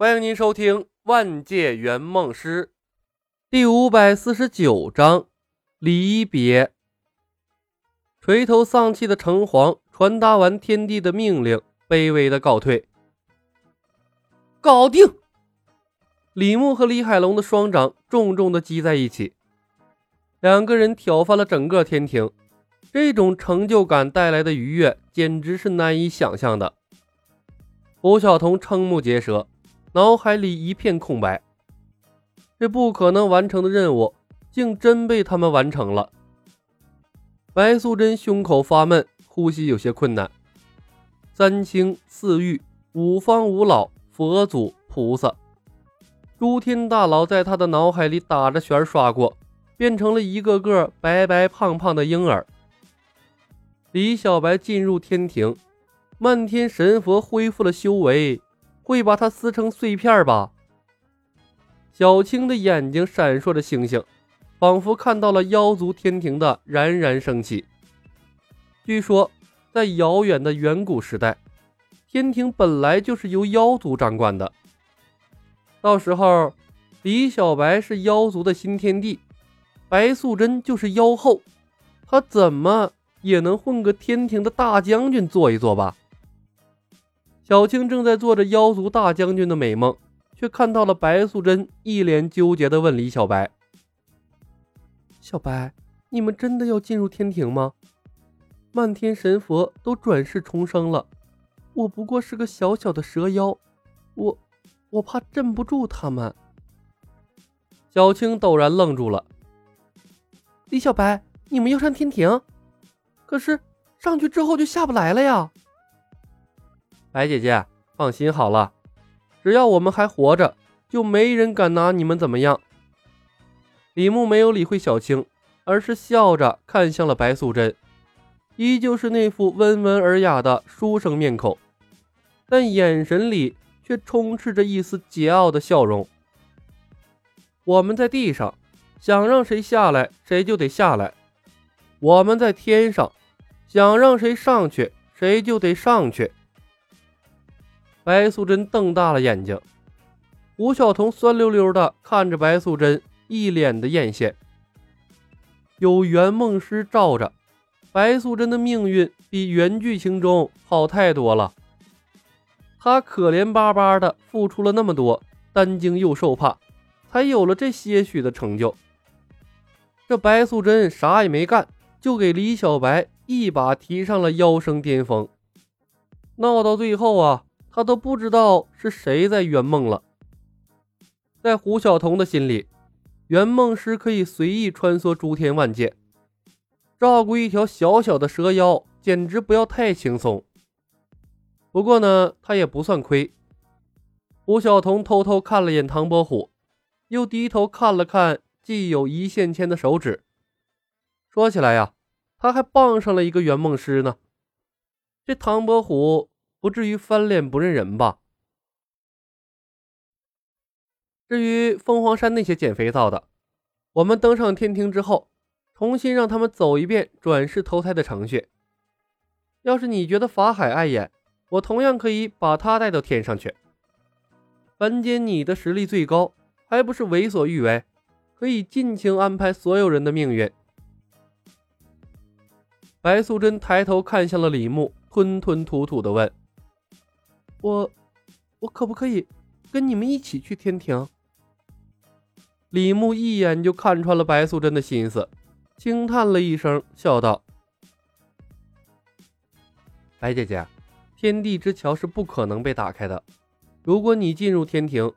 欢迎您收听《万界圆梦师》第549章离别。垂头丧气的城隍传达完天帝的命令，卑微的告退。搞定！李牧和李海龙的双掌重重的击在一起，两个人挑翻了整个天庭，这种成就感带来的愉悦简直是难以想象的。胡晓彤瞠目结舌，脑海里一片空白，这不可能完成的任务竟真被他们完成了。白素贞胸口发闷，呼吸有些困难。三清四御五方五老佛祖菩萨诸天大佬在他的脑海里打着旋刷过，变成了一个个白白胖胖的婴儿。李小白进入天庭，漫天神佛恢复了修为，会把它撕成碎片吧？小青的眼睛闪烁着星星，仿佛看到了妖族天庭的冉冉升起。据说在遥远的远古时代，天庭本来就是由妖族掌管的，到时候李小白是妖族的新天帝，白素贞就是妖后，她怎么也能混个天庭的大将军做一做吧。小青正在做着妖族大将军的美梦，却看到了白素贞一脸纠结地问李小白：小白，你们真的要进入天庭吗？漫天神佛都转世重生了，我不过是个小小的蛇妖，我怕镇不住他们。小青陡然愣住了。李小白，你们要上天庭？可是上去之后就下不来了呀。白姐姐，放心好了，只要我们还活着，就没人敢拿你们怎么样。李牧没有理会小青，而是笑着看向了白素贞，依旧是那副温文尔雅的书生面孔，但眼神里却充斥着一丝桀骜的笑容。我们在地上，想让谁下来谁就得下来；我们在天上，想让谁上去谁就得上去。白素贞瞪大了眼睛，胡晓彤酸溜溜的看着白素贞，一脸的艳羡。有圆梦师罩着，白素贞的命运比原剧情中好太多了。她可怜巴巴的付出了那么多，担惊又受怕，才有了这些许的成就。这白素贞啥也没干，就给李小白一把提上了妖生巅峰，闹到最后啊，他都不知道是谁在圆梦了。在胡晓彤的心里，圆梦师可以随意穿梭诸天万界，照顾一条小小的蛇妖简直不要太轻松。不过呢，他也不算亏。胡晓彤偷偷看了眼唐伯虎，又低头看了看既有一线牵的手指。说起来呀，他还傍上了一个圆梦师呢，这唐伯虎不至于翻脸不认人吧？至于凤凰山那些捡肥皂的，我们登上天庭之后，重新让他们走一遍转世投胎的程序。要是你觉得法海碍眼，我同样可以把他带到天上去。凡间你的实力最高，还不是为所欲为，可以尽情安排所有人的命运。白素贞抬头看向了李牧，吞吞吐吐地问：我可不可以跟你们一起去天庭？李牧一眼就看穿了白素贞的心思，轻叹了一声，笑道：白姐姐，天地之桥是不可能被打开的，如果你进入天庭，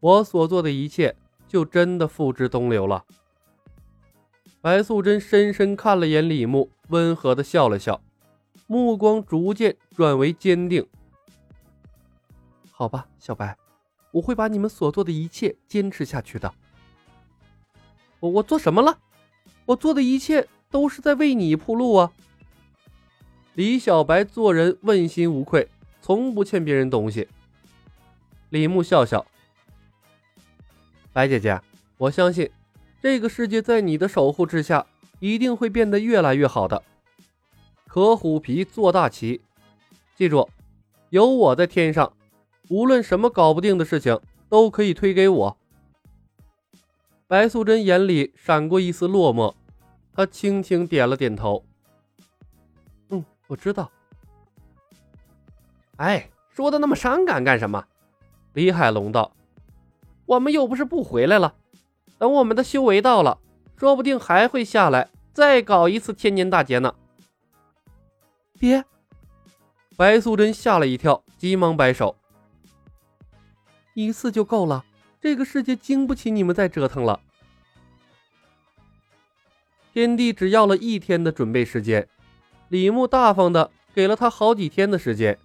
我所做的一切就真的付之东流了。白素贞深深看了眼李牧，温和地笑了笑，目光逐渐转为坚定。好吧，小白，我会把你们所做的一切坚持下去的。我做什么了？我做的一切都是在为你铺路啊。李小白做人问心无愧，从不欠别人东西。李牧笑笑：白姐姐，我相信这个世界在你的守护之下一定会变得越来越好的。可虎皮做大旗，记住，有我在天上，无论什么搞不定的事情都可以推给我。白素贞眼里闪过一丝落寞，她轻轻点了点头。我知道。哎，说的那么伤感干什么？李海龙道，我们又不是不回来了，等我们的修为到了，说不定还会下来再搞一次千年大劫呢。别！白素贞吓了一跳，急忙摆手，一次就够了，这个世界经不起你们再折腾了。天帝只要了1天的准备时间，李牧大方的给了他好几天的时间。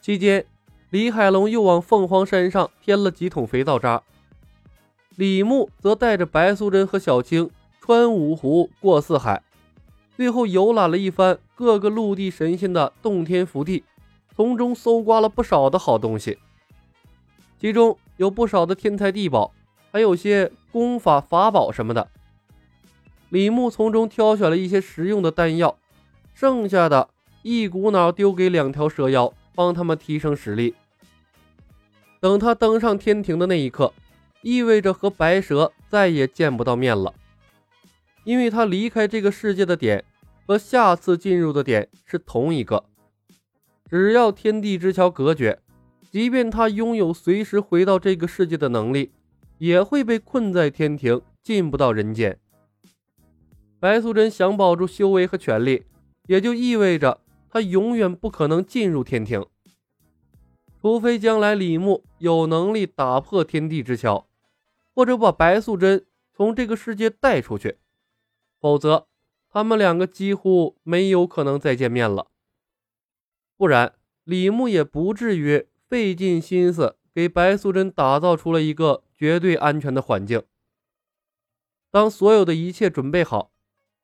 期间，李海龙又往凤凰山上添了几桶肥皂渣，李牧则带着白素贞和小青穿五湖过四海，最后游览了一番各个陆地神仙的洞天福地，从中搜刮了不少的好东西，其中有不少的天才地宝，还有些功法法宝什么的。李牧从中挑选了一些实用的丹药，剩下的一股脑丢给2条蛇妖，帮他们提升实力。等他登上天庭的那一刻，意味着和白蛇再也见不到面了，因为他离开这个世界的点和下次进入的点是同一个。只要天地之桥隔绝，即便他拥有随时回到这个世界的能力，也会被困在天庭，进不到人间。白素贞想保住修为和权力，也就意味着他永远不可能进入天庭，除非将来李牧有能力打破天地之桥，或者把白素贞从这个世界带出去，否则他们2个几乎没有可能再见面了。不然李牧也不至于费尽心思给白素贞打造出了一个绝对安全的环境。当所有的一切准备好，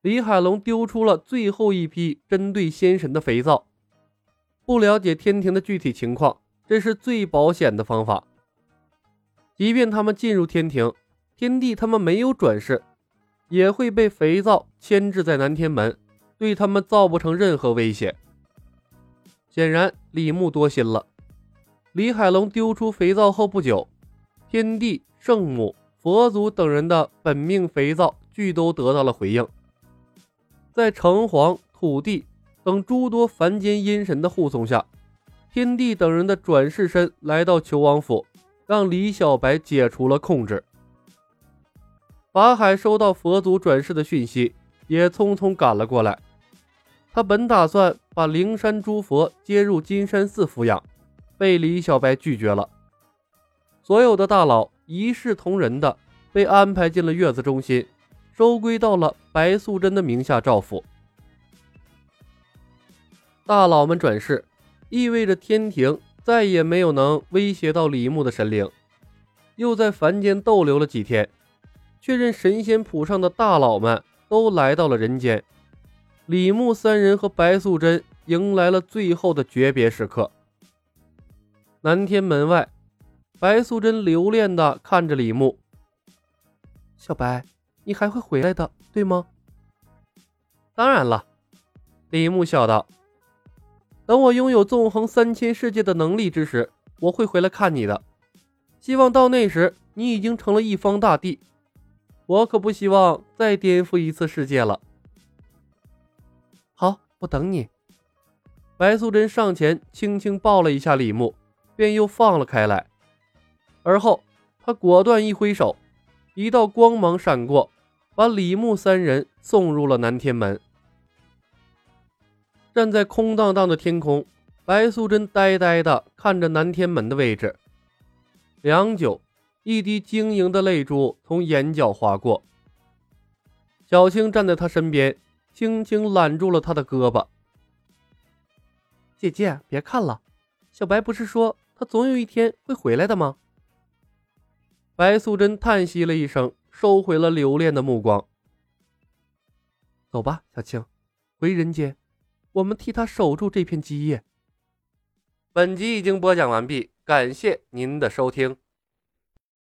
李海龙丢出了最后一批针对仙神的肥皂。不了解天庭的具体情况，这是最保险的方法。即便他们进入天庭，天帝他们没有转世，也会被肥皂牵制在南天门，对他们造不成任何威胁。显然李牧多心了。李海龙丢出肥皂后不久，天帝、圣母、佛祖等人的本命肥皂俱都得到了回应。在城隍、土地等诸多凡间阴神的护送下，天帝等人的转世身来到虬王府，让李小白解除了控制。法海收到佛祖转世的讯息，也匆匆赶了过来。他本打算把灵山诸佛接入金山寺抚养，被李小白拒绝了。所有的大佬一视同仁的被安排进了月子中心，收归到了白素贞的名下照拂。大佬们转世，意味着天庭再也没有能威胁到李牧的神灵，又在凡间逗留了几天。确认神仙谱上的大佬们都来到了人间，李牧3人和白素贞迎来了最后的诀别时刻。南天门外，白素贞留恋地看着李牧，小白，你还会回来的，对吗？当然了，李牧笑道，等我拥有纵横3000世界的能力之时，我会回来看你的，希望到那时你已经成了一方大帝，我可不希望再颠覆一次世界了。好，我等你。白素贞上前轻轻抱了一下李牧，便又放了开来。而后她果断一挥手，一道光芒闪过，把李牧3人送入了南天门。站在空荡荡的天空，白素贞呆呆地看着南天门的位置。良久，一滴晶莹的泪珠从眼角滑过，小青站在他身边，轻轻揽住了他的胳膊。姐姐，别看了，小白不是说他总有一天会回来的吗？白素贞叹息了一声，收回了留恋的目光。走吧，小青，回人间，我们替他守住这片基业。本集已经播讲完毕，感谢您的收听。